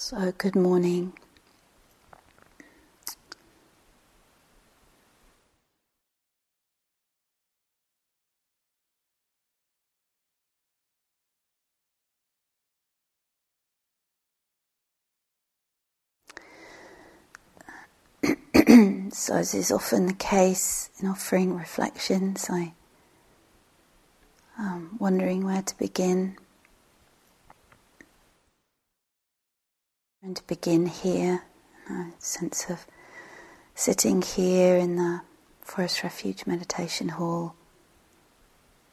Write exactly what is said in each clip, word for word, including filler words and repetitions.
So, good morning. So, as is often the case in offering reflections, I am wondering where to begin. And to begin here, you know, a sense of sitting here in the Forest Refuge Meditation Hall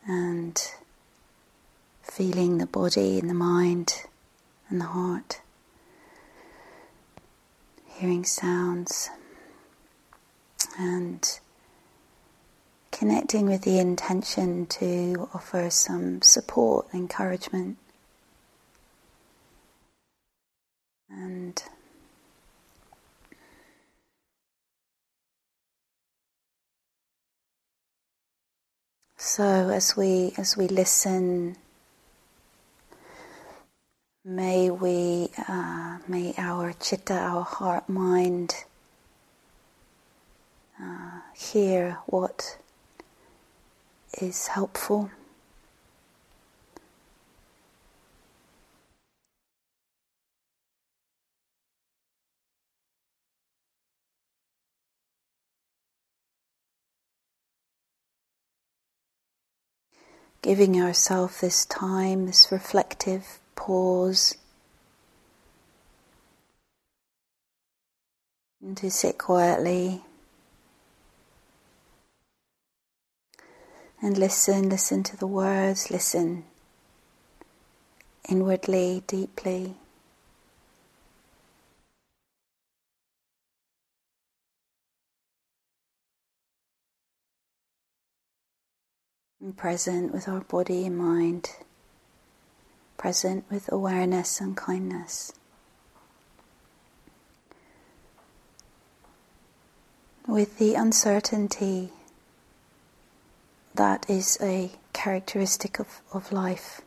and feeling the body and the mind and the heart, hearing sounds and connecting with the intention to offer some support, encouragement. And so as we as we listen, may we uh, may our citta, our heart, mind uh, hear what is helpful. Giving ourselves this time, this reflective pause, and to sit quietly and listen, listen to the words, listen inwardly, deeply. Present with our body and mind, present with awareness and kindness. With the uncertainty that is a characteristic of, of life.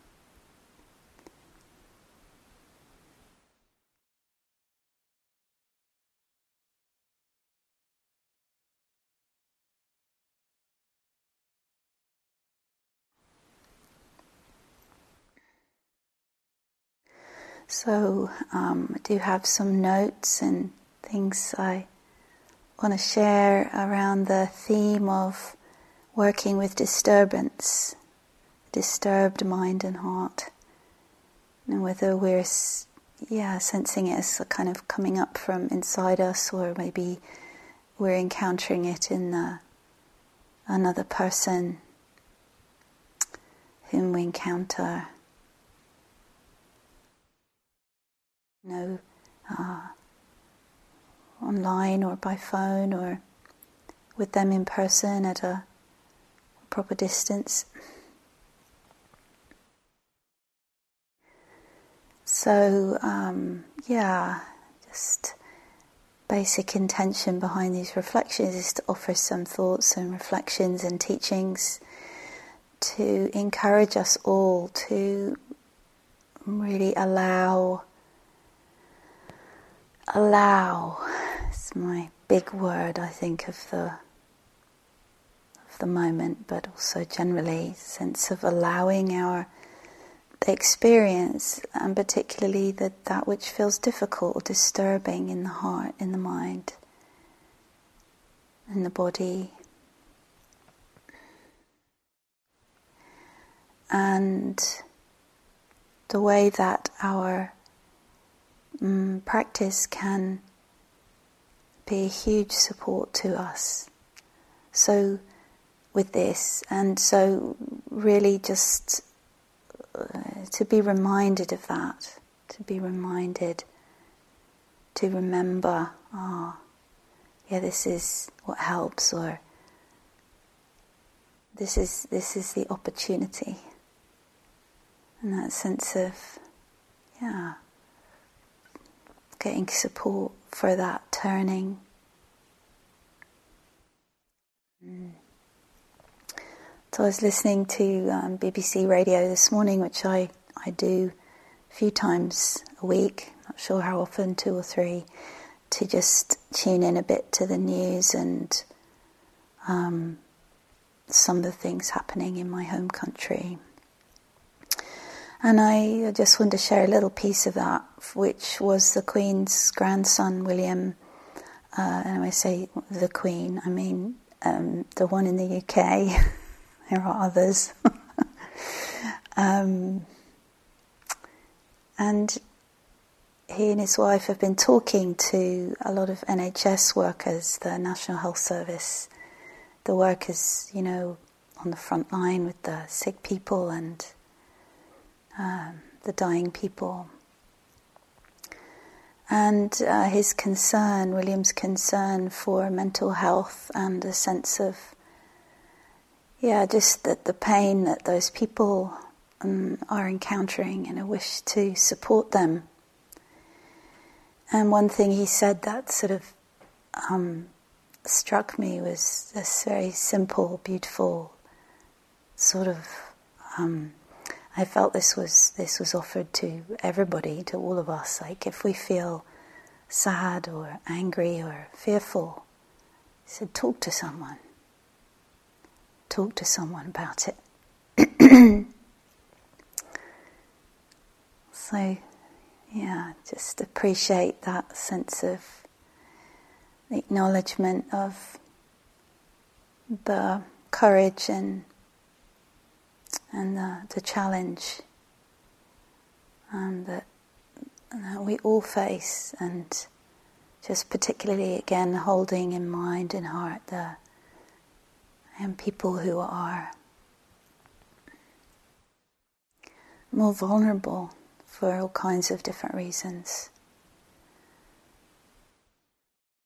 So um, I do have some notes and things I want to share around the theme of working with disturbance, disturbed mind and heart, and whether we're yeah sensing it as kind of coming up from inside us, or maybe we're encountering it in the, another person whom we encounter. No, uh, online or by phone or with them in person at a proper distance. So, um, yeah, just basic intention behind these reflections is to offer some thoughts and reflections and teachings to encourage us all to really allow Allow is my big word, I think, of the of the moment, but also generally, sense of allowing our experience, and particularly that that which feels difficult or disturbing in the heart, in the mind, in the body, and the way that our Mm, practice can be a huge support to us. So with this, and so really just uh, to be reminded of that, to be reminded, to remember, ah, oh, yeah, this is what helps, or this is this is the opportunity, and that sense of, yeah. Getting support for that turning. Mm. So I was listening to um, B B C Radio this morning, which I, I do a few times a week, not not sure how often, two or three, to just tune in a bit to the news and um, some of the things happening in my home country. And I just wanted to share a little piece of that, which was the Queen's grandson, William, uh, and I say the Queen, I mean um, the one in the U K, there are others. um, and he and his wife have been talking to a lot of N H S workers, the National Health Service, the workers, you know, on the front line with the sick people and Um, the dying people. And uh, his concern, William's concern for mental health and a sense of, yeah, just that the pain that those people um, are encountering, and a wish to support them. And one thing he said that sort of um, struck me was this very simple, beautiful sort of um, I felt this was this was offered to everybody, to all of us. Like if we feel sad or angry or fearful, he said, talk to someone. Talk to someone about it. So, yeah, just appreciate that sense of acknowledgement of the courage and and the, the challenge um, that, that we all face, and just particularly again holding in mind and heart the and people who are more vulnerable for all kinds of different reasons.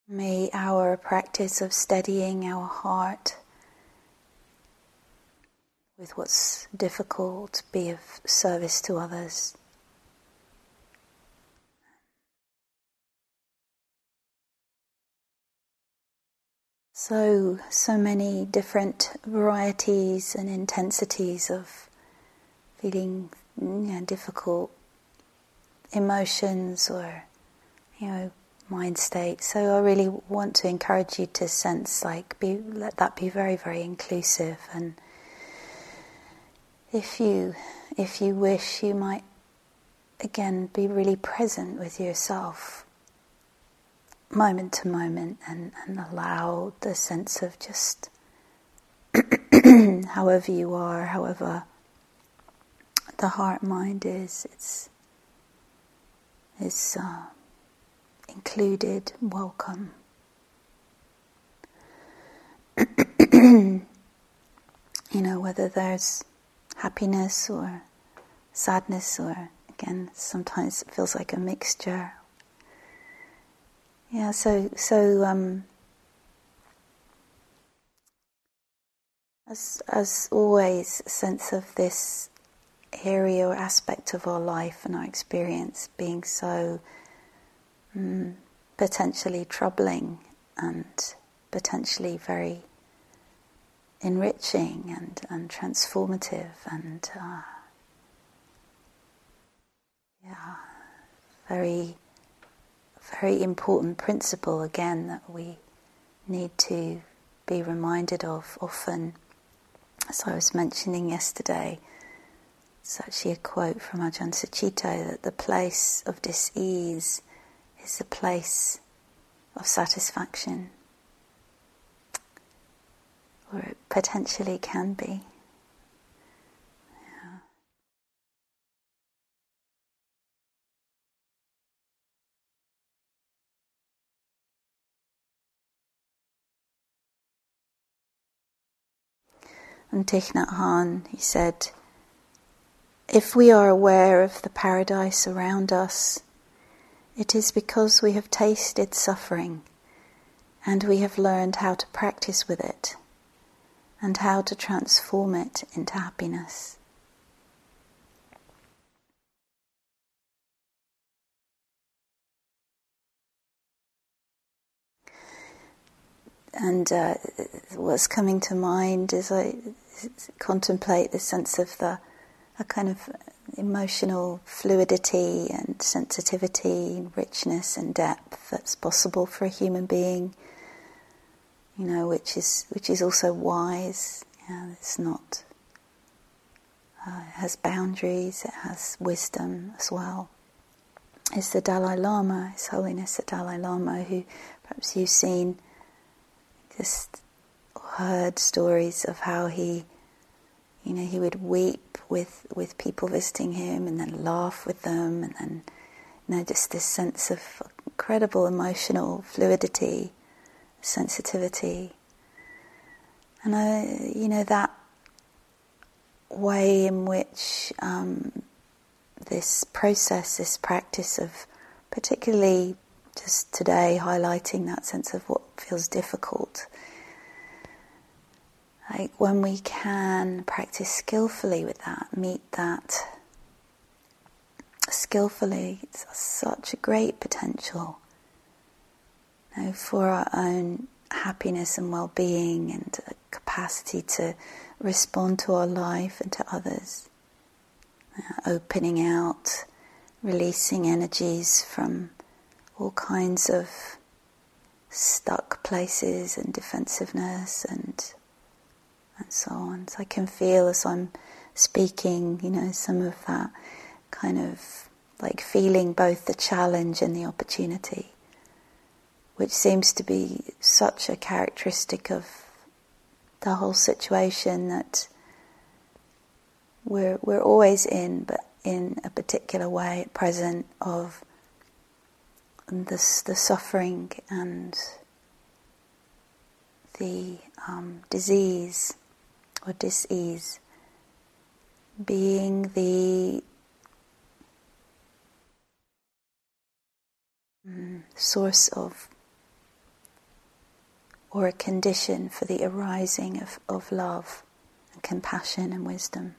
May our practice of steadying our heart with what's difficult be of service to others. So, so many different varieties and intensities of feeling, you know, difficult emotions or, you know, mind state. So I really want to encourage you to sense, like, be, let that be very, very inclusive. And If you, if you wish, you might, again, be really present with yourself, moment to moment, and, and allow the sense of just, however you are, however the heart-mind is, it's, it's uh, included, welcome. You know, whether there's happiness or sadness, or again, sometimes it feels like a mixture. Yeah, so so um, as as always, a sense of this area or aspect of our life and our experience being so um, potentially troubling and potentially very enriching and, and transformative and uh, yeah, very, very important principle again that we need to be reminded of often. As I was mentioning yesterday, it's actually a quote from Ajahn Sucitto that the place of dis-ease is the place of satisfaction. Or it potentially can be. Yeah. And Thich Nhat Hanh, he said, if we are aware of the paradise around us, it is because we have tasted suffering and we have learned how to practice with it, and how to transform it into happiness. And uh, what's coming to mind as I contemplate the sense of the a kind of emotional fluidity and sensitivity and richness and depth that's possible for a human being, you know, which is which is also wise. Yeah, it's not. Uh, it has boundaries. It has wisdom as well. It's the Dalai Lama, His Holiness the Dalai Lama, who perhaps you've seen, just heard stories of how he, you know, he would weep with, with people visiting him and then laugh with them, and then, you know, just this sense of incredible emotional fluidity, sensitivity. And, I, you know, that way in which um, this process, this practice of particularly just today highlighting that sense of what feels difficult. Like when we can practice skillfully with that, meet that skillfully, it's such a great potential, you know, for our own happiness and well-being and a capacity to respond to our life and to others. Opening out, releasing energies from all kinds of stuck places and defensiveness and and so on. So I can feel as I'm speaking, you know, some of that kind of like feeling both the challenge and the opportunity, which seems to be such a characteristic of the whole situation that We're we're always in, but in a particular way at present, of this the suffering and the um, disease or dis-ease being the um, source of or a condition for the arising of, of love and compassion and wisdom.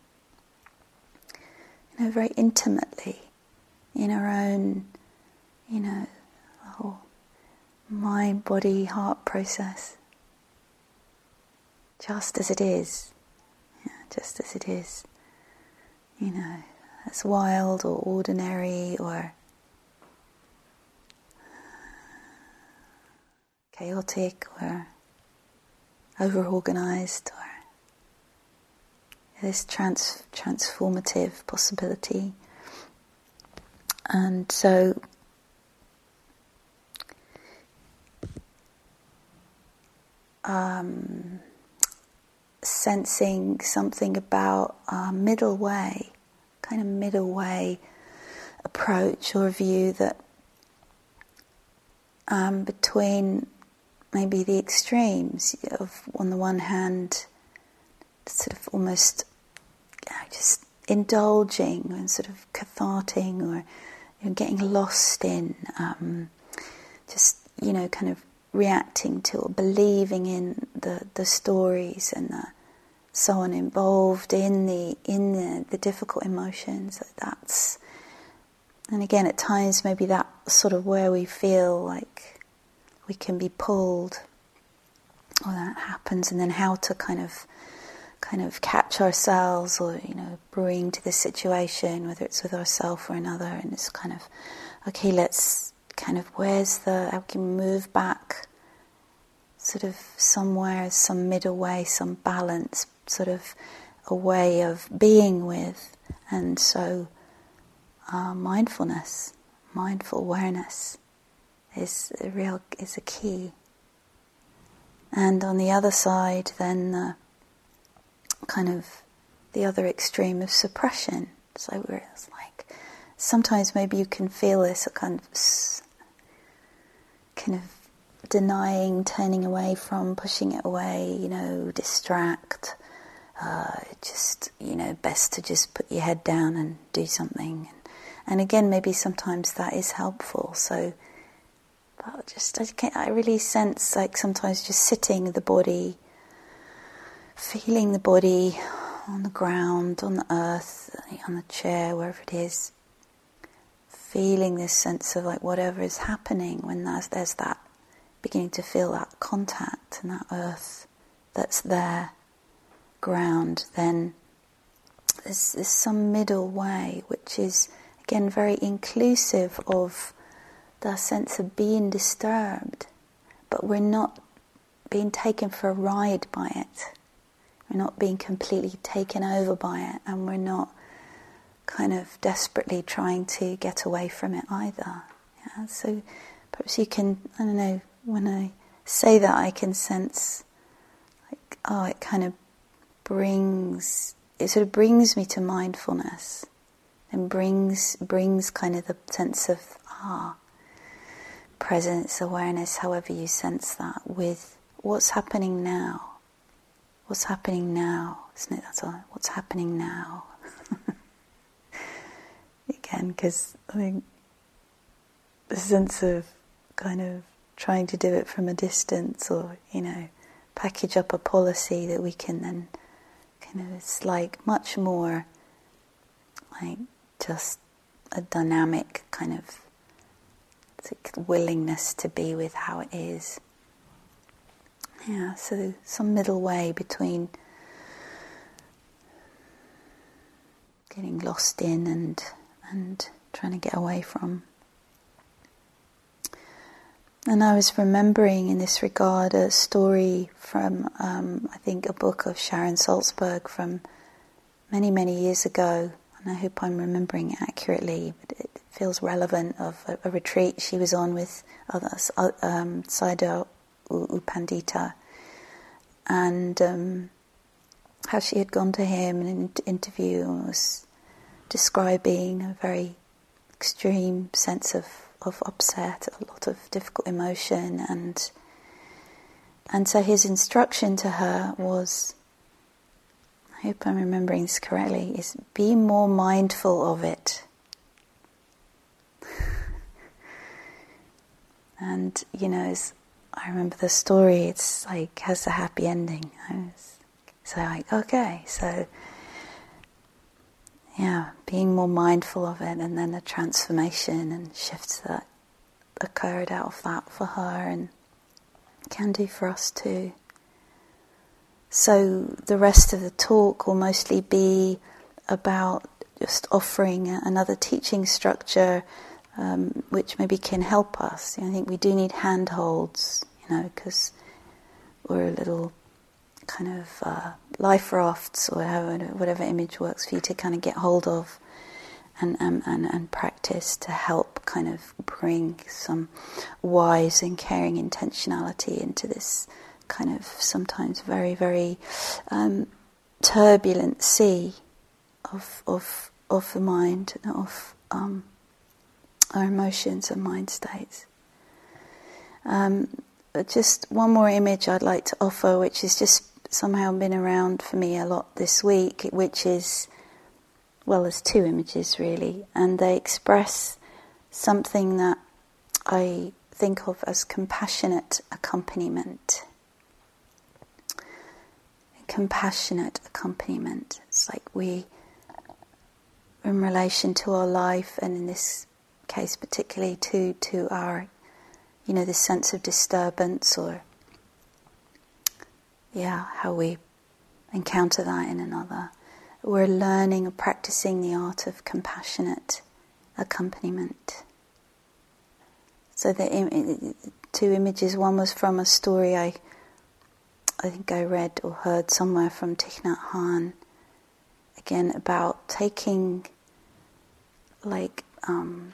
You know, very intimately in our own, you know, whole mind, body, heart process, just as it is, yeah, just as it is, you know, as wild or ordinary or chaotic or over-organized, or this trans, transformative possibility. And so um, sensing something about our middle way, kind of middle way approach or view that um, between maybe the extremes of, on the one hand, sort of almost just indulging and sort of catharting, or you know, getting lost in um, just, you know, kind of reacting to or believing in the, the stories and the, so on involved in the in the, the difficult emotions. That's, and again at times maybe that sort of where we feel like we can be pulled, or that happens, and then how to kind of kind of catch ourselves, or, you know, bring to this situation, whether it's with ourselves or another, and it's kind of, okay, let's kind of, where's the, how can we move back sort of somewhere, some middle way, some balance, sort of a way of being with. And so uh, mindfulness, mindful awareness is a real, is a key. And on the other side then, the kind of the other extreme of suppression. So we're it's like, sometimes maybe you can feel this kind of kind of denying, turning away from, pushing it away, you know, distract, uh, just, you know, best to just put your head down and do something. And, and again, maybe sometimes that is helpful. So, but just, I, can't, I really sense like sometimes just sitting with the body, feeling the body on the ground, on the earth, on the chair, wherever it is. Feeling this sense of like whatever is happening when there's, there's that, beginning to feel that contact and that earth that's there, ground, then There's, there's some middle way, which is, again, very inclusive of the sense of being disturbed, but we're not being taken for a ride by it. We're not being completely taken over by it, and we're not kind of desperately trying to get away from it either. Yeah? So perhaps you can, I don't know, when I say that I can sense, like, oh, it kind of brings... It sort of brings me to mindfulness and brings brings kind of the sense of ah, presence, awareness, however you sense that, with what's happening now. What's happening now, isn't it? That's all. What's happening now? Again, because I think the sense of kind of trying to do it from a distance, or, you know, package up a policy that we can then... You know, it's like much more like just a dynamic kind of like willingness to be with how it is. Yeah, so some middle way between getting lost in and and trying to get away from. And I was remembering in this regard a story from, um, I think, a book of Sharon Salzberg from many, many years ago, and I hope I'm remembering it accurately, but it feels relevant, of a, a retreat she was on with others, uh, um, Sayadaw U Pandita, and um, how she had gone to him in an interview and was describing a very extreme sense of of upset, a lot of difficult emotion, and and so his instruction to her was, I hope I'm remembering this correctly, is be more mindful of it. And, you know, it's, I remember the story, it's like, has a happy ending. I was, so like, okay, so yeah, being more mindful of it, and then the transformation and shifts that occurred out of that for her, and can do for us too. So the rest of the talk will mostly be about just offering another teaching structure, um, which maybe can help us. You know, I think we do need handholds, you know, because we're a little... kind of uh, life rafts, or whatever, whatever image works for you to kind of get hold of, and, um, and and practice to help kind of bring some wise and caring intentionality into this kind of sometimes very, very um, turbulent sea of of of the mind, of um, our emotions and mind states. Um, but just one more image I'd like to offer, which is just somehow been around for me a lot this week, which is, well, there's two images really, and they express something that I think of as compassionate accompaniment. Compassionate accompaniment. It's like we, in relation to our life, and in this case particularly to, to our, you know, this sense of disturbance, or, yeah, how we encounter that in another. We're learning and practicing the art of compassionate accompaniment. So the im- two images, one was from a story I I think I read or heard somewhere from Thich Nhat Hanh, again, about taking, like, um,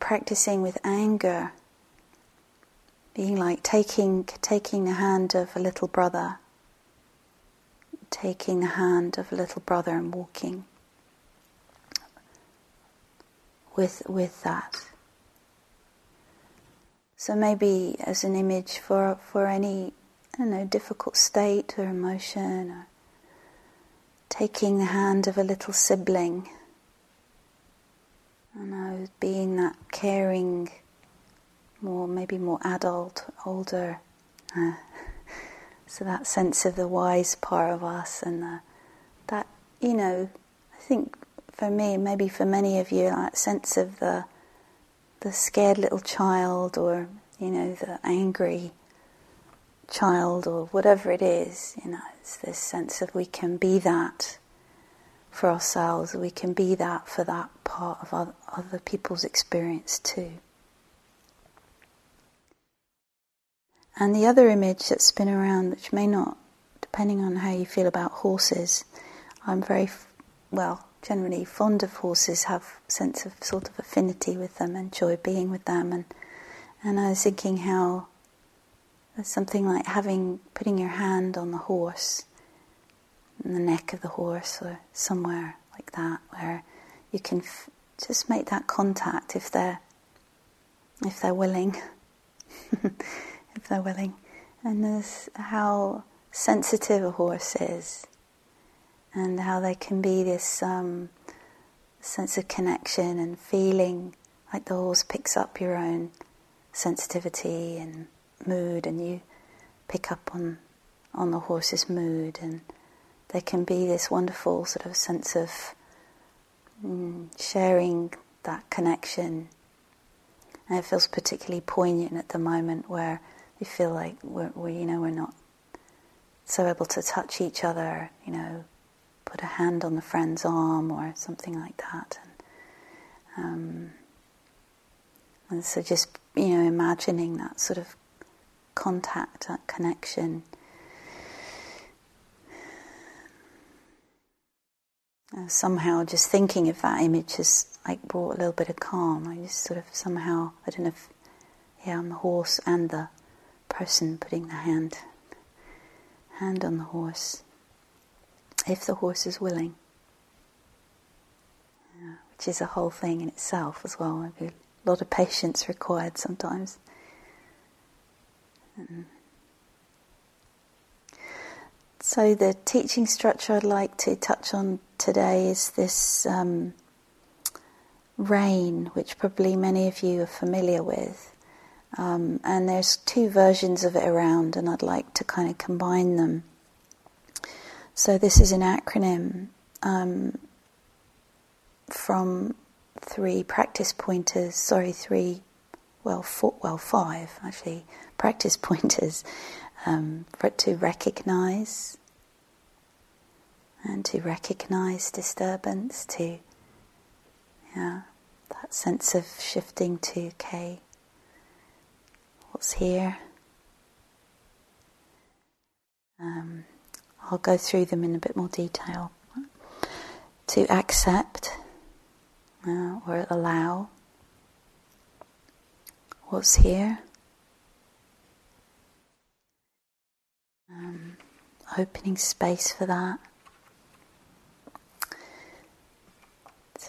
practicing with anger, being like taking taking the hand of a little brother, taking the hand of a little brother and walking with with that. So maybe as an image for for any, I don't know, difficult state or emotion, or taking the hand of a little sibling. I know, being that caring, more maybe more adult, older, uh, so that sense of the wise part of us, and the, that, you know, I think for me, maybe for many of you, that sense of the the scared little child, or, you know, the angry child, or whatever it is, you know, it's this sense of we can be that, for ourselves, we can be that for that part of our, other people's experience too. And the other image that's been around, which may not, depending on how you feel about horses, I'm very, well, generally fond of horses, have a sense of sort of affinity with them, enjoy being with them. And, and I was thinking how there's something like having, putting your hand on the horse, on the neck of the horse or somewhere like that, where you can f- just make that contact if they're, if they're willing. If they're willing. And there's how sensitive a horse is, and how there can be this um, sense of connection and feeling like the horse picks up your own sensitivity and mood, and you pick up on, on the horse's mood, and there can be this wonderful sort of sense of mm, sharing that connection. And it feels particularly poignant at the moment where we feel like we're, we, you know, we're not so able to touch each other, you know, put a hand on a friend's arm or something like that. And, um, and so just, you know, imagining that sort of contact, that connection. And somehow just thinking of that image has like brought a little bit of calm. I just sort of somehow, I don't know if, yeah, I'm the horse and the person putting the hand hand on the horse, if the horse is willing, yeah, which is a whole thing in itself as well. A lot of patience required sometimes. Mm. So the teaching structure I'd like to touch on today is this um, RAIN, which probably many of you are familiar with. Um, and there's two versions of it around, and I'd like to kind of combine them. So this is an acronym um, from three practice pointers, sorry, three, well, four, well, five, actually, practice pointers um, for, to recognize, and to recognize disturbance, to, yeah, that sense of shifting to K. What's here? Um, I'll go through them in a bit more detail. To accept uh, or allow what's here. Um, opening space for that.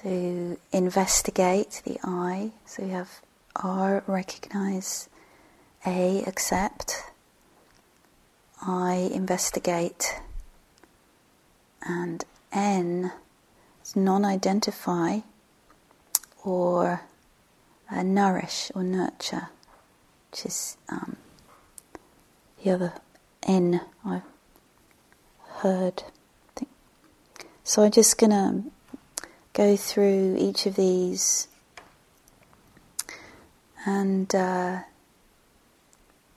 To investigate the I. So we have R, recognize. A, accept, I, investigate, and N, non-identify, or uh, nourish or nurture, which is um, the other N I've heard. I think. So I'm just going to go through each of these and Uh,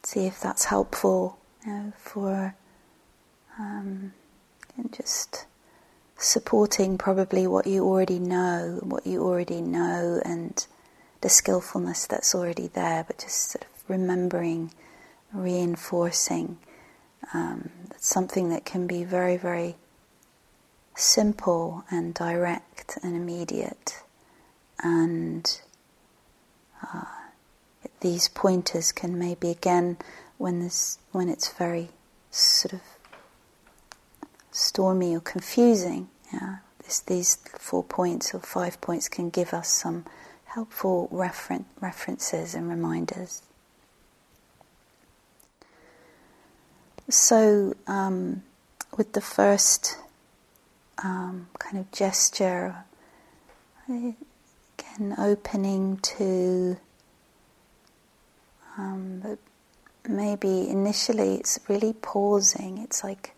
see if that's helpful, you know, for um, just supporting probably what you already know, what you already know and the skillfulness that's already there, but just sort of remembering, reinforcing. Um, that's something that can be very, very simple and direct and immediate, and uh, these pointers can maybe, again, when this, when it's very sort of stormy or confusing, yeah, this, these four points or five points can give us some helpful referen- references and reminders. So, um, with the first um, kind of gesture, again, opening to Um, but maybe initially it's really pausing. It's like,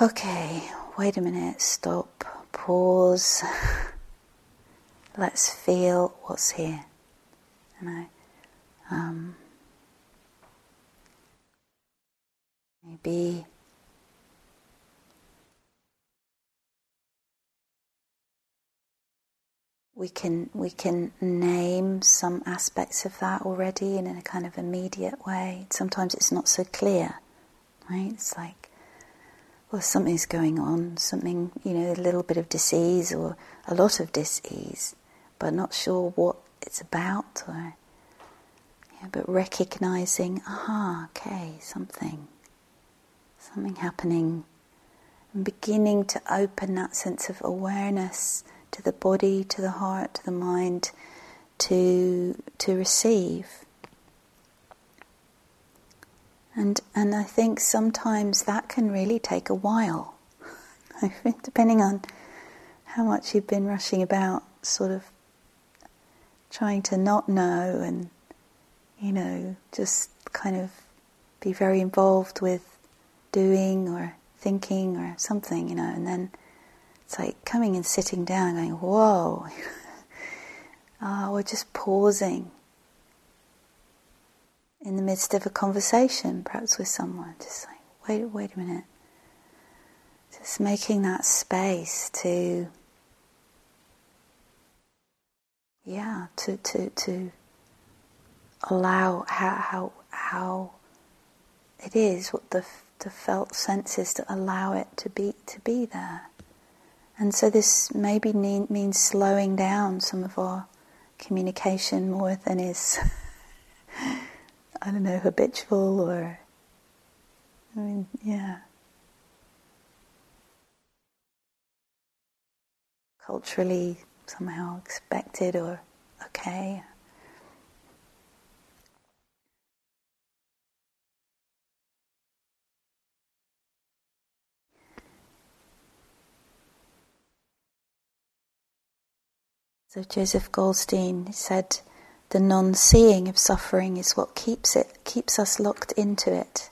okay, wait a minute, stop, pause. Let's feel what's here. And I um, maybe We can we can name some aspects of that already in a kind of immediate way. Sometimes it's not so clear, right? It's like, well, something's going on, something, you know, a little bit of disease or a lot of disease, but not sure what it's about. Or, yeah, but recognizing, aha, okay, something, something happening, and beginning to open that sense of awareness to the body, to the heart, to the mind, to to receive. And and I think sometimes that can really take a while. I think depending on how much you've been rushing about, sort of trying to not know and, you know, just kind of be very involved with doing or thinking or something, you know, and then it's like coming and sitting down and going, whoa, uh, or just pausing in the midst of a conversation, perhaps with someone, just like, wait, wait a minute. Just making that space to, yeah, to to, to allow how, how how it is, what the the felt sense is, to allow it to be to be there. And so this maybe need, means slowing down some of our communication more than is, I don't know, habitual or, I mean, yeah, culturally somehow expected or okay. So Joseph Goldstein said, the non-seeing of suffering is what keeps it, keeps us locked into it.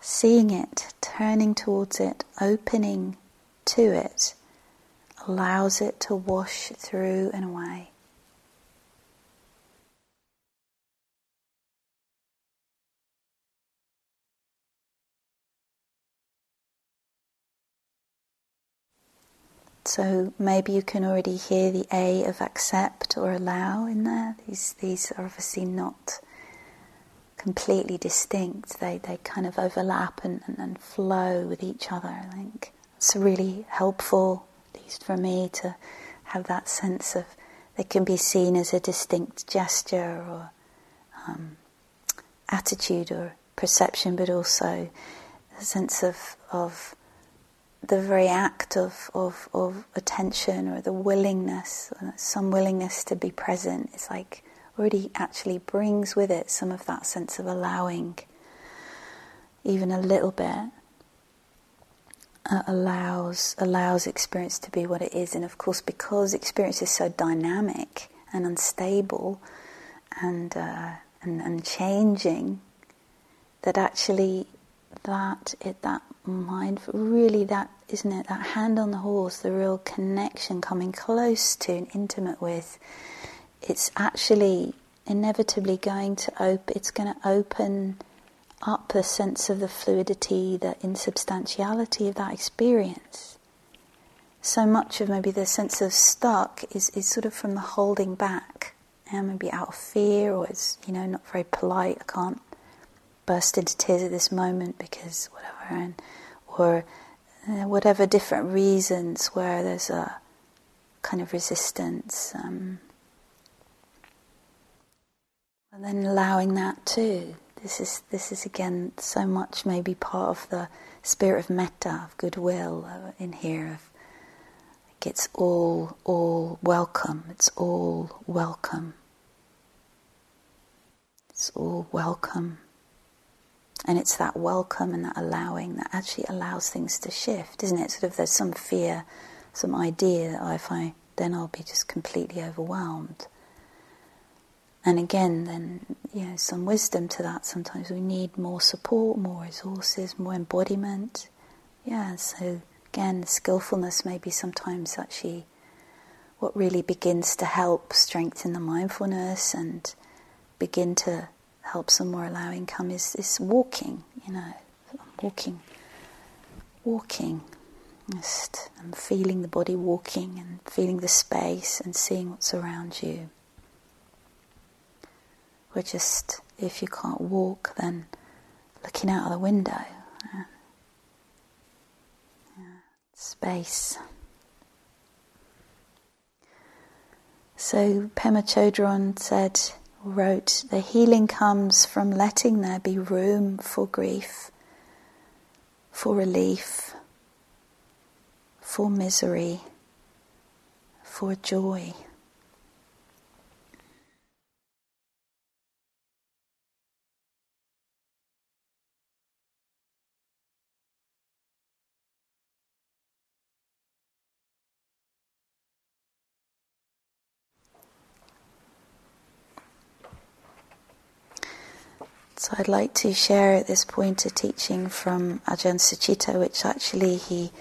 Seeing it, turning towards it, opening to it, allows it to wash through and away. So maybe you can already hear the A of accept or allow in there. These these are obviously not completely distinct. They they kind of overlap and, and, and flow with each other, I think. It's really helpful, at least for me, to have that sense of they can be seen as a distinct gesture or um, attitude or perception, but also a sense of of the very act of, of, of attention or the willingness, some willingness to be present, is like already actually brings with it some of that sense of allowing, even a little bit, uh, allows allows experience to be what it is. And of course, because experience is so dynamic and unstable and uh, and, and changing, that actually that it that mind, really that, isn't it, that hand on the horse, the real connection, coming close to and intimate with, it's actually inevitably going to open, it's going to open up a sense of the fluidity, the insubstantiality of that experience. So much of maybe the sense of stuck is, is sort of from the holding back, and maybe out of fear, or it's, you know, not very polite, I can't burst into tears at this moment because whatever, and or uh, whatever different reasons where there's a kind of resistance, um, and then allowing that too. This is this is again so much maybe part of the spirit of metta, of goodwill uh, in here. Of, like it's all all welcome. It's all welcome. It's all welcome. And it's that welcome and that allowing that actually allows things to shift, isn't it? Sort of there's some fear, some idea that if I, then I'll be just completely overwhelmed. And again, then, you know, some wisdom to that. Sometimes we need more support, more resources, more embodiment. Yeah, so again, skillfulness may be sometimes actually what really begins to help strengthen the mindfulness and begin to help some more allowing come is, is walking, you know, walking, walking, Just I'm feeling the body walking and feeling the space and seeing what's around you. We're just, if you can't walk, then looking out of the window. Yeah. Yeah. Space. So Pema Chodron said, wrote, the healing comes from letting there be room for grief, for relief, for misery, for joy. So I'd like to share at this point a teaching from Ajahn Sucitto, which actually he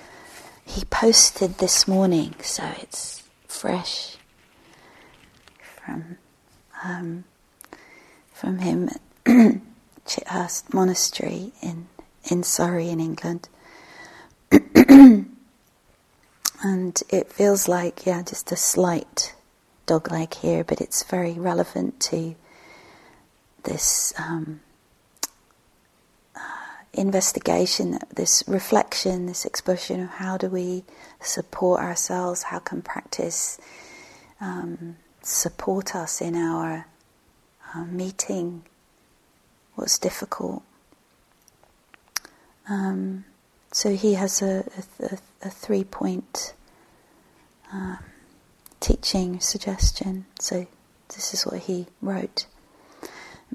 he posted this morning, so it's fresh from um, from him at Chighurst Monastery in in Surrey, in England, and it feels like yeah, just a slight dog-leg here, but it's very relevant to this. Um, investigation, this reflection, this explosion of how do we support ourselves, how can practice um, support us in our uh, meeting what's difficult. Um, so he has a, a, a three-point uh, teaching suggestion. So this is what he wrote.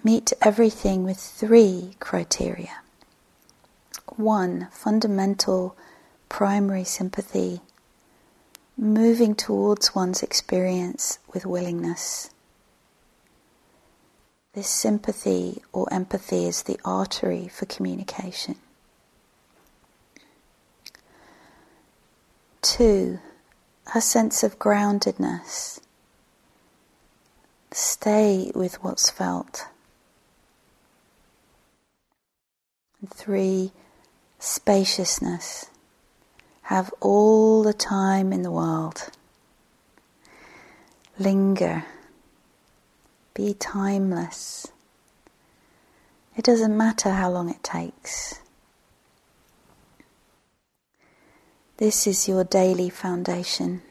Meet everything with three criteria. One, fundamental primary sympathy, moving towards one's experience with willingness. This sympathy or empathy is the artery for communication. Two, a sense of groundedness. Stay with what's felt. And three, spaciousness. Have all the time in the world. Linger. Be timeless. It doesn't matter how long it takes. This is your daily foundation.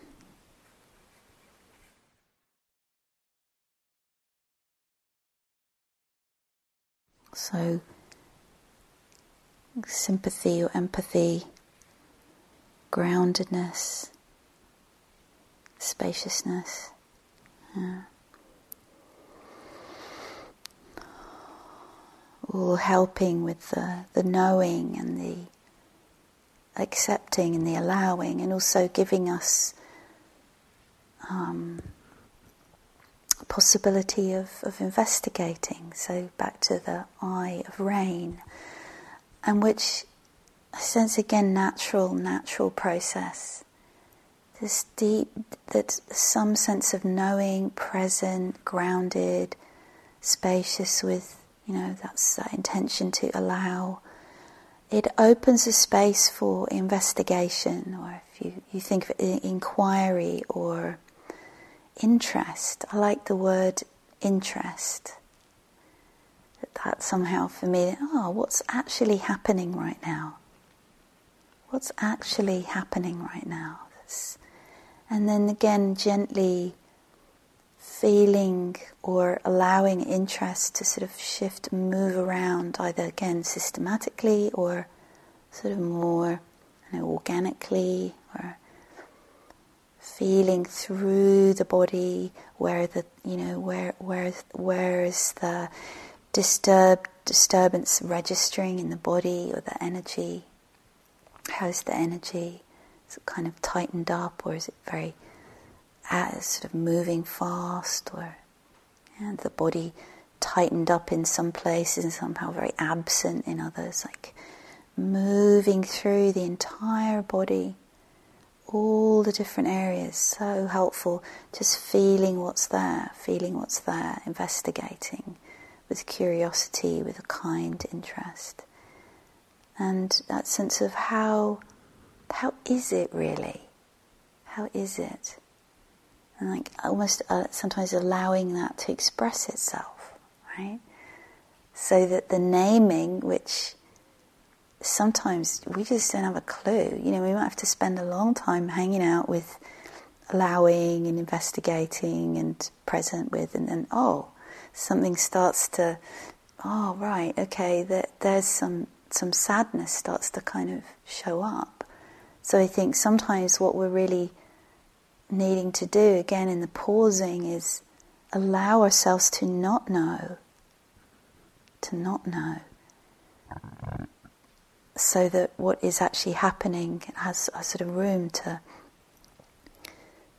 So, sympathy or empathy, groundedness, spaciousness. Yeah. All helping with the, the knowing and the accepting and the allowing, and also giving us um, a possibility of, of investigating. So back to the eye of RAIN. And which, I sense again, natural, natural process. This deep, that some sense of knowing, present, grounded, spacious with, you know, that's that intention to allow. It opens a space for investigation, or if you, you think of it, inquiry or interest. I like the word interest. That somehow for me, oh, what's actually happening right now? What's actually happening right now? That's, and then again, gently feeling or allowing interest to sort of shift, move around, either again systematically or sort of more, you know, organically, or feeling through the body where the, you know, where where where is the Disturb, disturbance registering in the body or the energy. How's the energy? Is it kind of tightened up, or is it very uh, sort of moving fast, or and the body tightened up in some places and somehow very absent in others? Like moving through the entire body, all the different areas. So helpful. Just feeling what's there, feeling what's there, investigating. With curiosity, with a kind interest. And that sense of how how is it really? How is it? And like almost uh, sometimes allowing that to express itself, right? So that the naming, which sometimes we just don't have a clue. You know, we might have to spend a long time hanging out with allowing and investigating and present with, and then, oh, something starts to, oh, right, okay, there, there's some, some sadness starts to kind of show up. So I think sometimes what we're really needing to do, again, in the pausing, is allow ourselves to not know, to not know, so that what is actually happening has a sort of room to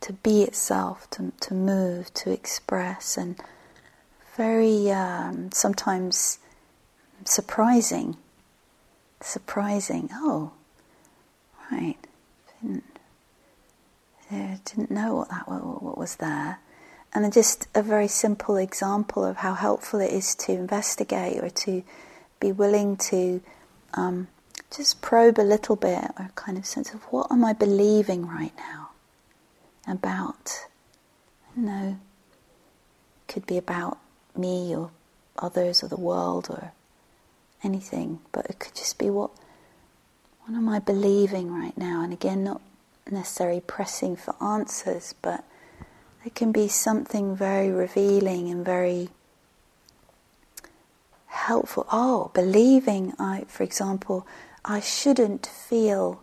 to be itself, to to move, to express, and very um, sometimes surprising, surprising. Oh, right, didn't, didn't know what that what was there, and just a very simple example of how helpful it is to investigate or to be willing to um, just probe a little bit, or a kind of sense of what am I believing right now about, you know, could be about me or others or the world or anything, but it could just be what what am I believing right now? And again, not necessarily pressing for answers, but there can be something very revealing and very helpful. Oh, believing I, for example, I shouldn't feel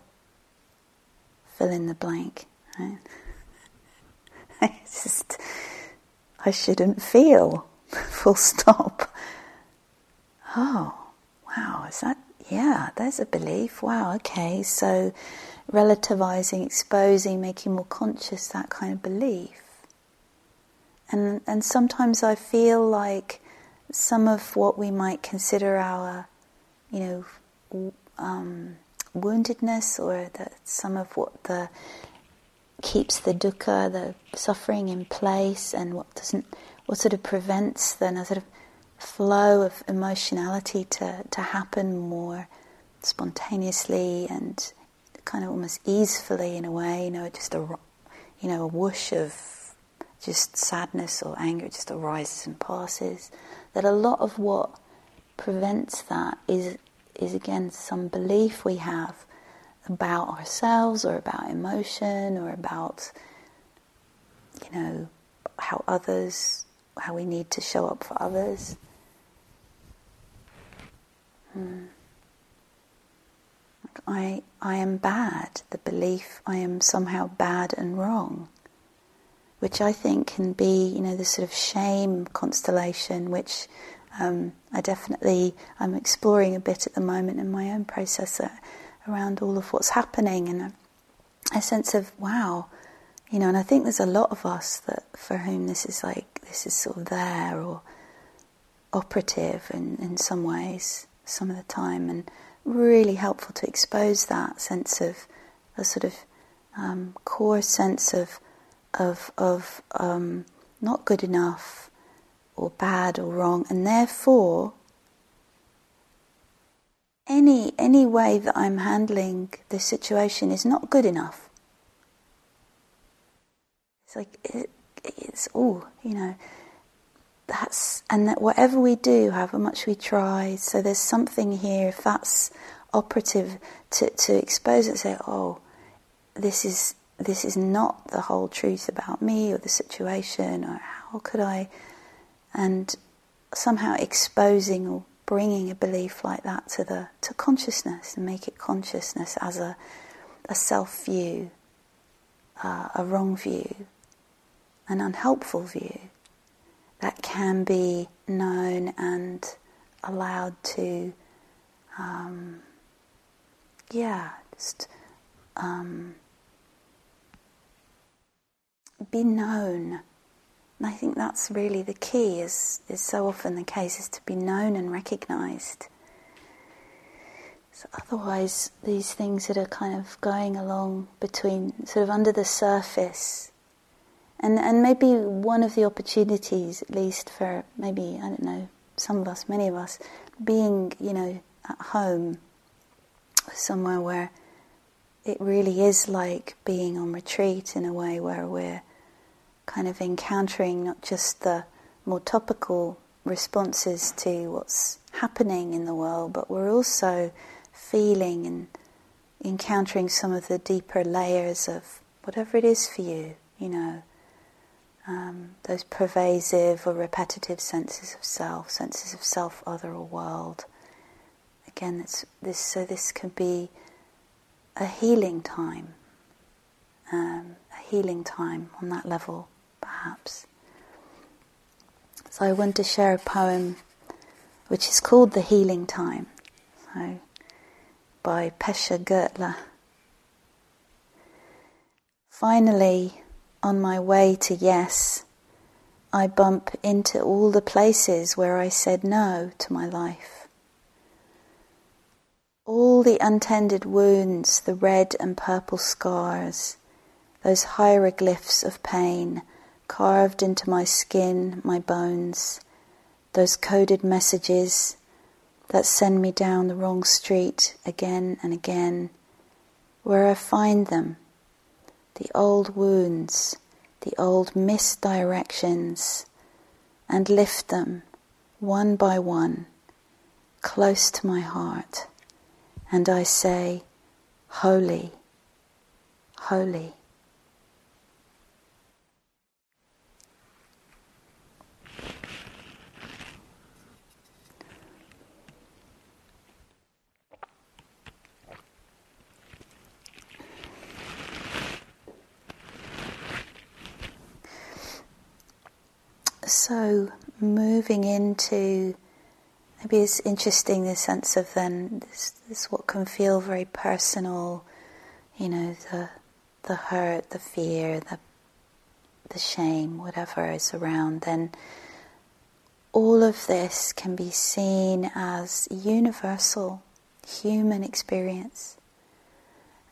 fill in the blank, right? I just, I shouldn't feel, full stop. Oh, wow, is that, yeah, there's a belief, wow, okay, so relativizing, exposing, making more conscious that kind of belief. And and sometimes I feel like some of what we might consider our, you know, um, woundedness, or that some of what the keeps the dukkha, the suffering in place, and what doesn't, what sort of prevents then a sort of flow of emotionality to, to happen more spontaneously and kind of almost easefully in a way, you know, just a, you know, a whoosh of just sadness or anger just arises and passes. That a lot of what prevents that is is again some belief we have about ourselves or about emotion or about, you know, how others, how we need to show up for others. Hmm. Like I, I am bad, the belief I am somehow bad and wrong, which I think can be, you know, this sort of shame constellation, which um, I definitely, I'm exploring a bit at the moment in my own process that, around all of what's happening, and a, a sense of wow, you know. And I think there's a lot of us that for whom this is like this is sort of there or operative in, in some ways, some of the time, and really helpful to expose that sense of a sort of um, core sense of of of um, not good enough or bad or wrong, and therefore. Any any way that I'm handling this situation is not good enough. It's like it, it's all, you know. That's and that whatever we do, however much we try, so there's something here. If that's operative, to to expose it, and say, oh, this is this is not the whole truth about me or the situation, or how could I, and somehow exposing or. Bringing a belief like that to the to consciousness and make it consciousness as a a self view, uh, a wrong view, an unhelpful view that can be known and allowed to, um, yeah, just um, be known. And I think that's really the key, is, is so often the case, is to be known and recognised. So otherwise, these things that are kind of going along between, sort of under the surface, and and maybe one of the opportunities, at least for maybe, I don't know, some of us, many of us, being, you know, at home, somewhere where it really is like being on retreat in a way, where we're kind of encountering not just the more topical responses to what's happening in the world, but we're also feeling and encountering some of the deeper layers of whatever it is for you, you know, um, those pervasive or repetitive senses of self, senses of self, other or world. Again, it's this, so this can be a healing time, um, a healing time on that level, perhaps. So I want to share a poem which is called The Healing Time, so by Pesha Gertler. Finally, on my way to yes, I bump into all the places where I said no to my life. All the untended wounds, the red and purple scars, those hieroglyphs of pain carved into my skin, my bones, those coded messages that send me down the wrong street again and again, where I find them, the old wounds, the old misdirections, and lift them one by one, close to my heart, and I say, holy, holy. So moving into, maybe it's interesting, this sense of then, this, this what can feel very personal, you know, the the hurt, the fear, the the shame, whatever is around, then all of this can be seen as universal human experience.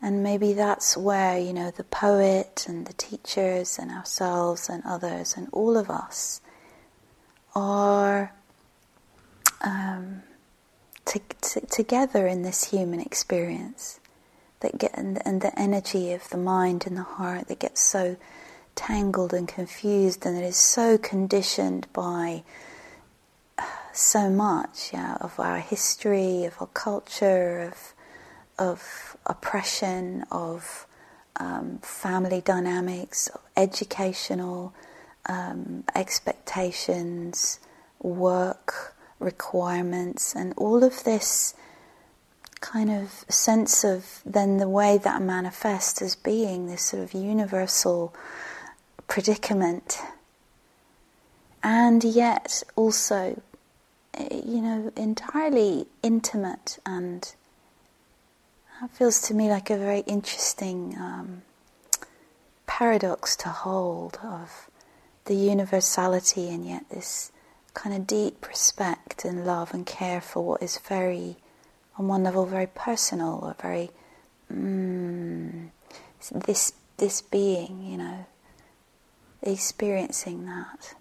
And maybe that's where, you know, the poet and the teachers and ourselves and others and all of us are um, t- t- together in this human experience, that get and, and the energy of the mind and the heart that gets so tangled and confused, and that is so conditioned by so much, yeah, of our history, of our culture, of of oppression, of um, family dynamics, of educational um, expectations, work requirements, and all of this kind of sense of then the way that manifests as being this sort of universal predicament. And yet also, you know, entirely intimate, and that feels to me like a very interesting um, paradox to hold, of the universality and yet this kind of deep respect and love and care for what is very, on one level, very personal, or very, mm, this, this being, you know, experiencing that.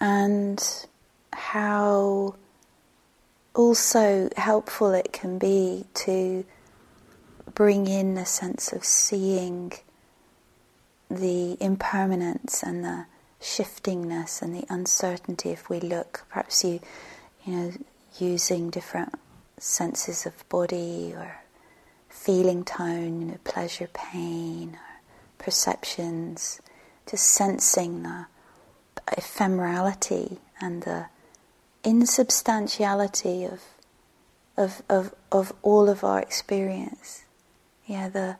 And how also helpful it can be to bring in a sense of seeing the impermanence and the shiftingness and the uncertainty. If we look, perhaps you, you know, using different senses of body or feeling tone, you know, pleasure, pain, or perceptions, just sensing the ephemerality and the insubstantiality of, of of of all of our experience, yeah, the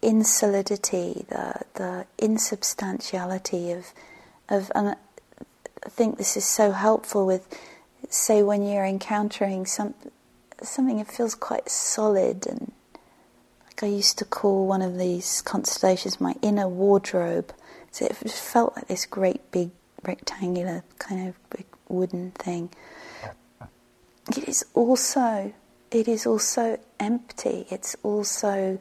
insolidity, the the insubstantiality of of, and I think this is so helpful with, say, when you're encountering some something that feels quite solid, and like I used to call one of these constellations my inner wardrobe. So it felt like this great big rectangular kind of big wooden thing. It is also, it is also empty. It's also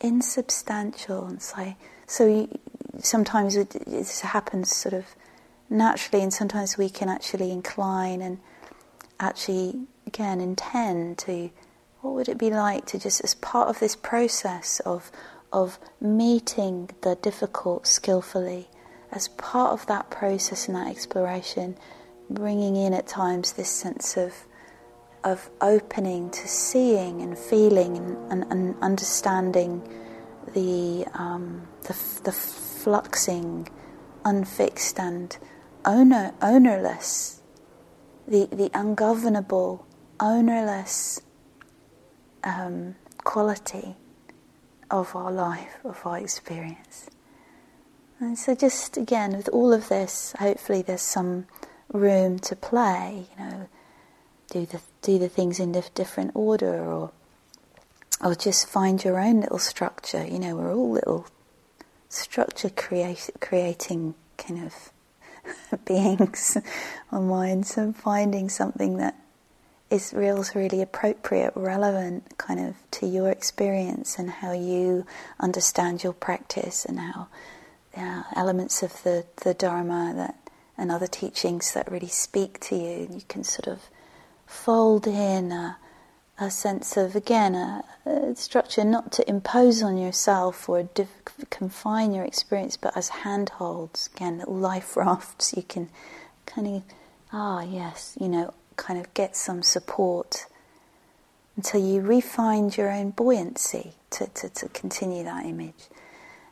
insubstantial, and so, so you, sometimes it, it happens sort of naturally, and sometimes we can actually incline and actually again intend to what would it be like to just, as part of this process of of meeting the difficult skillfully, as part of that process and that exploration, bringing in at times this sense of of opening to seeing and feeling and, and, and understanding the um, the the fluxing, unfixed and owner ownerless, the the ungovernable, ownerless um, quality of our life, of our experience. And so just again, with all of this, hopefully there's some room to play, you know, do the do the things in dif- different order, or or just find your own little structure. You know, we're all little structure create, creating kind of beings or minds, and finding something that is real, really appropriate, relevant kind of to your experience and how you understand your practice, and how uh, elements of the, the Dharma that and other teachings that really speak to you. And you can sort of fold in a, a sense of, again, a, a structure not to impose on yourself or diff- confine your experience, but as handholds, again, little life rafts. You can kind of, ah, yes, you know, kind of get some support until you refind your own buoyancy, to, to, to continue that image,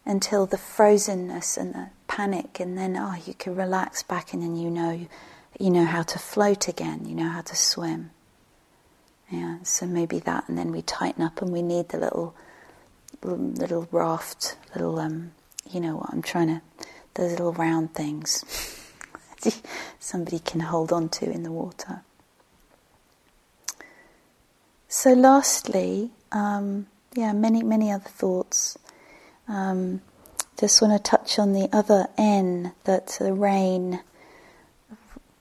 until the frozenness and the panic, and then oh, you can relax back, and then you know you know how to float again, you know how to swim. Yeah, so maybe that, and then we tighten up and we need the little little raft, little um you know what I'm trying to those little round things somebody can hold on to in the water. So lastly, um, yeah, many, many other thoughts. Um, just want to touch on the other N, that the RAIN,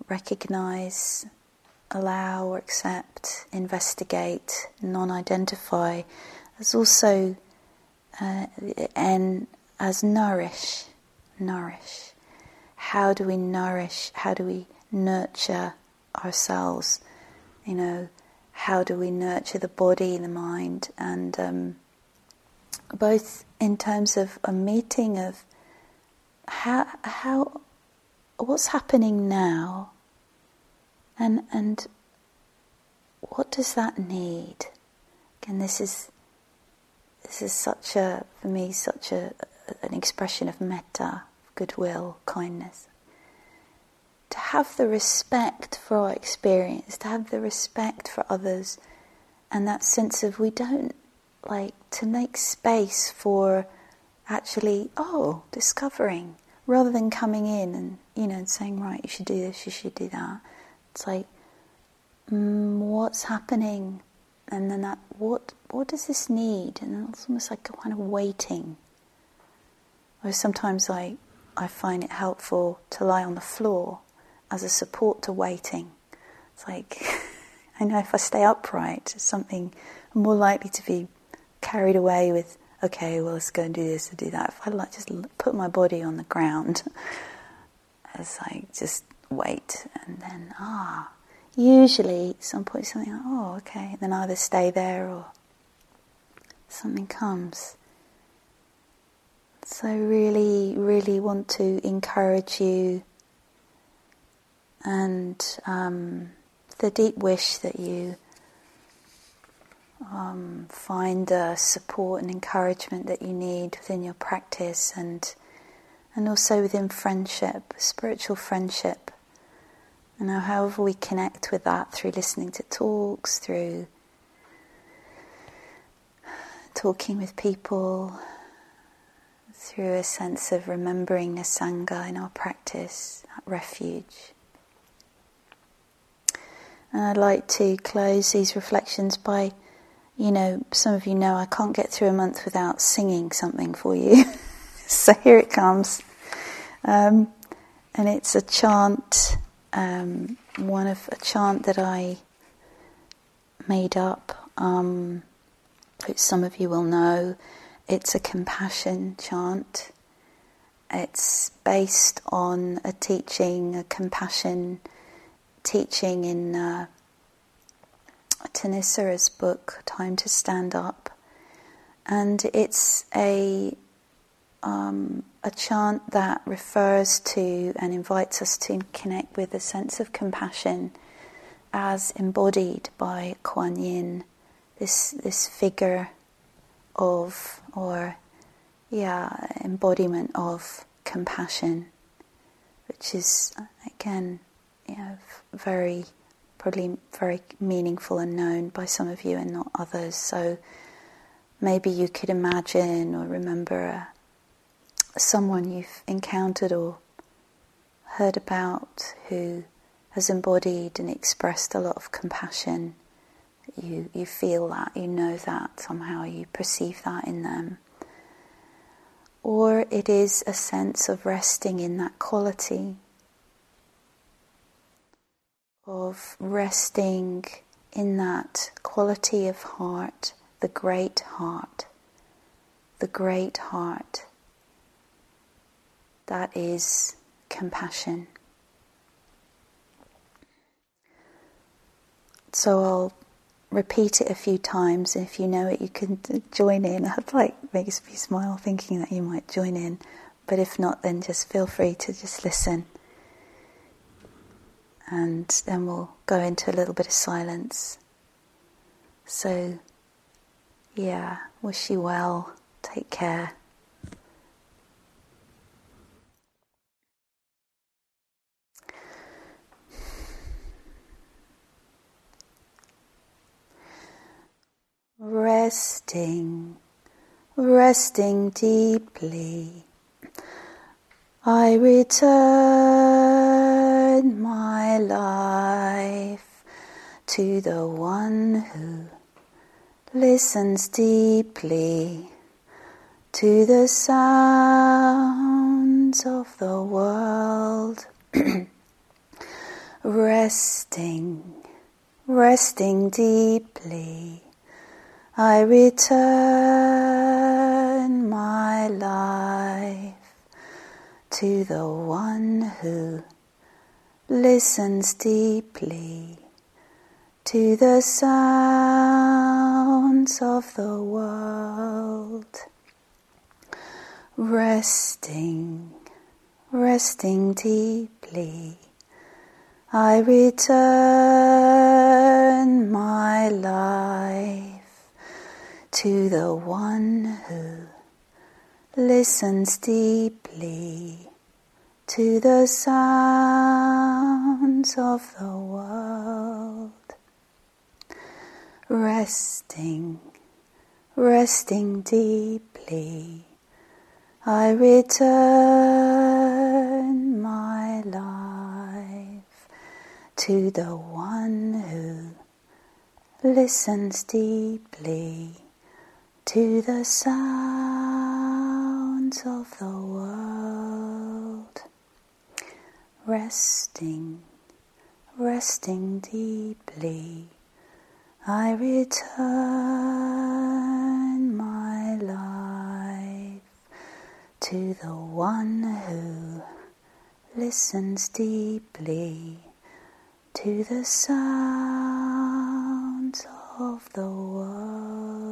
recognize, allow or accept, investigate, non-identify, as also uh, N as nourish, nourish. How do we nourish, how do we nurture ourselves, you know, how do we nurture the body, the mind, and um, both in terms of a meeting of how, how, what's happening now, and and what does that need? Again, this is, this is such a, for me, such a, an expression of metta, goodwill, kindness. To have the respect for our experience, to have the respect for others, and that sense of we don't like to make space for actually, oh, discovering, rather than coming in and, you know, and saying, right, you should do this, you should do that. It's like, mm, what's happening? And then that, what, what does this need? And it's almost like a kind of waiting. Or sometimes I, I find it helpful to lie on the floor as a support to waiting. It's like, I know if I stay upright, it's something I'm more likely to be carried away with, okay, well, let's go and do this and do that. If I like just put my body on the ground, it's like, just wait. And then, ah, usually at some point something like, oh, okay, and then either stay there or something comes. So really, really want to encourage you, and um, the deep wish that you um, find the support and encouragement that you need within your practice, and and also within friendship, spiritual friendship. You know, however we connect with that, through listening to talks, through talking with people, through a sense of remembering the Sangha in our practice, that refuge. And I'd like to close these reflections by, you know, some of you know I can't get through a month without singing something for you. So here it comes. Um, and it's a chant, um, one of a chant that I made up, um, which some of you will know. It's a compassion chant. It's based on a teaching, a compassion teaching in uh, Tanisara's book, Time to Stand Up. And it's a um, a chant that refers to and invites us to connect with a sense of compassion as embodied by Kuan Yin, this this figure of, or yeah, embodiment of compassion, which is, again, you know, very, probably very meaningful and known by some of you and not others. So maybe you could imagine or remember a, someone you've encountered or heard about who has embodied and expressed a lot of compassion. You you feel that, you know that somehow, you perceive that in them. Or it is a sense of resting in that quality, of resting in that quality of heart, the great heart, the great heart that is compassion. So I'll repeat it a few times, and if you know it, you can join in. I'd like, makes me smile thinking that you might join in, but if not, then just feel free to just listen. And then we'll go into a little bit of silence. So, yeah, wish you well. Take care. Resting, resting deeply, I return my life to the one who listens deeply to the sounds of the world. Resting, resting deeply, I return my life to the one who listens deeply to the sounds of the world. Resting, resting deeply, I return my life to the one who listens deeply to the sounds of the world. Resting, resting deeply, I return my life to the one who listens deeply to the sounds of the world. Resting, resting deeply, I return my life to the one who listens deeply to the sounds of the world.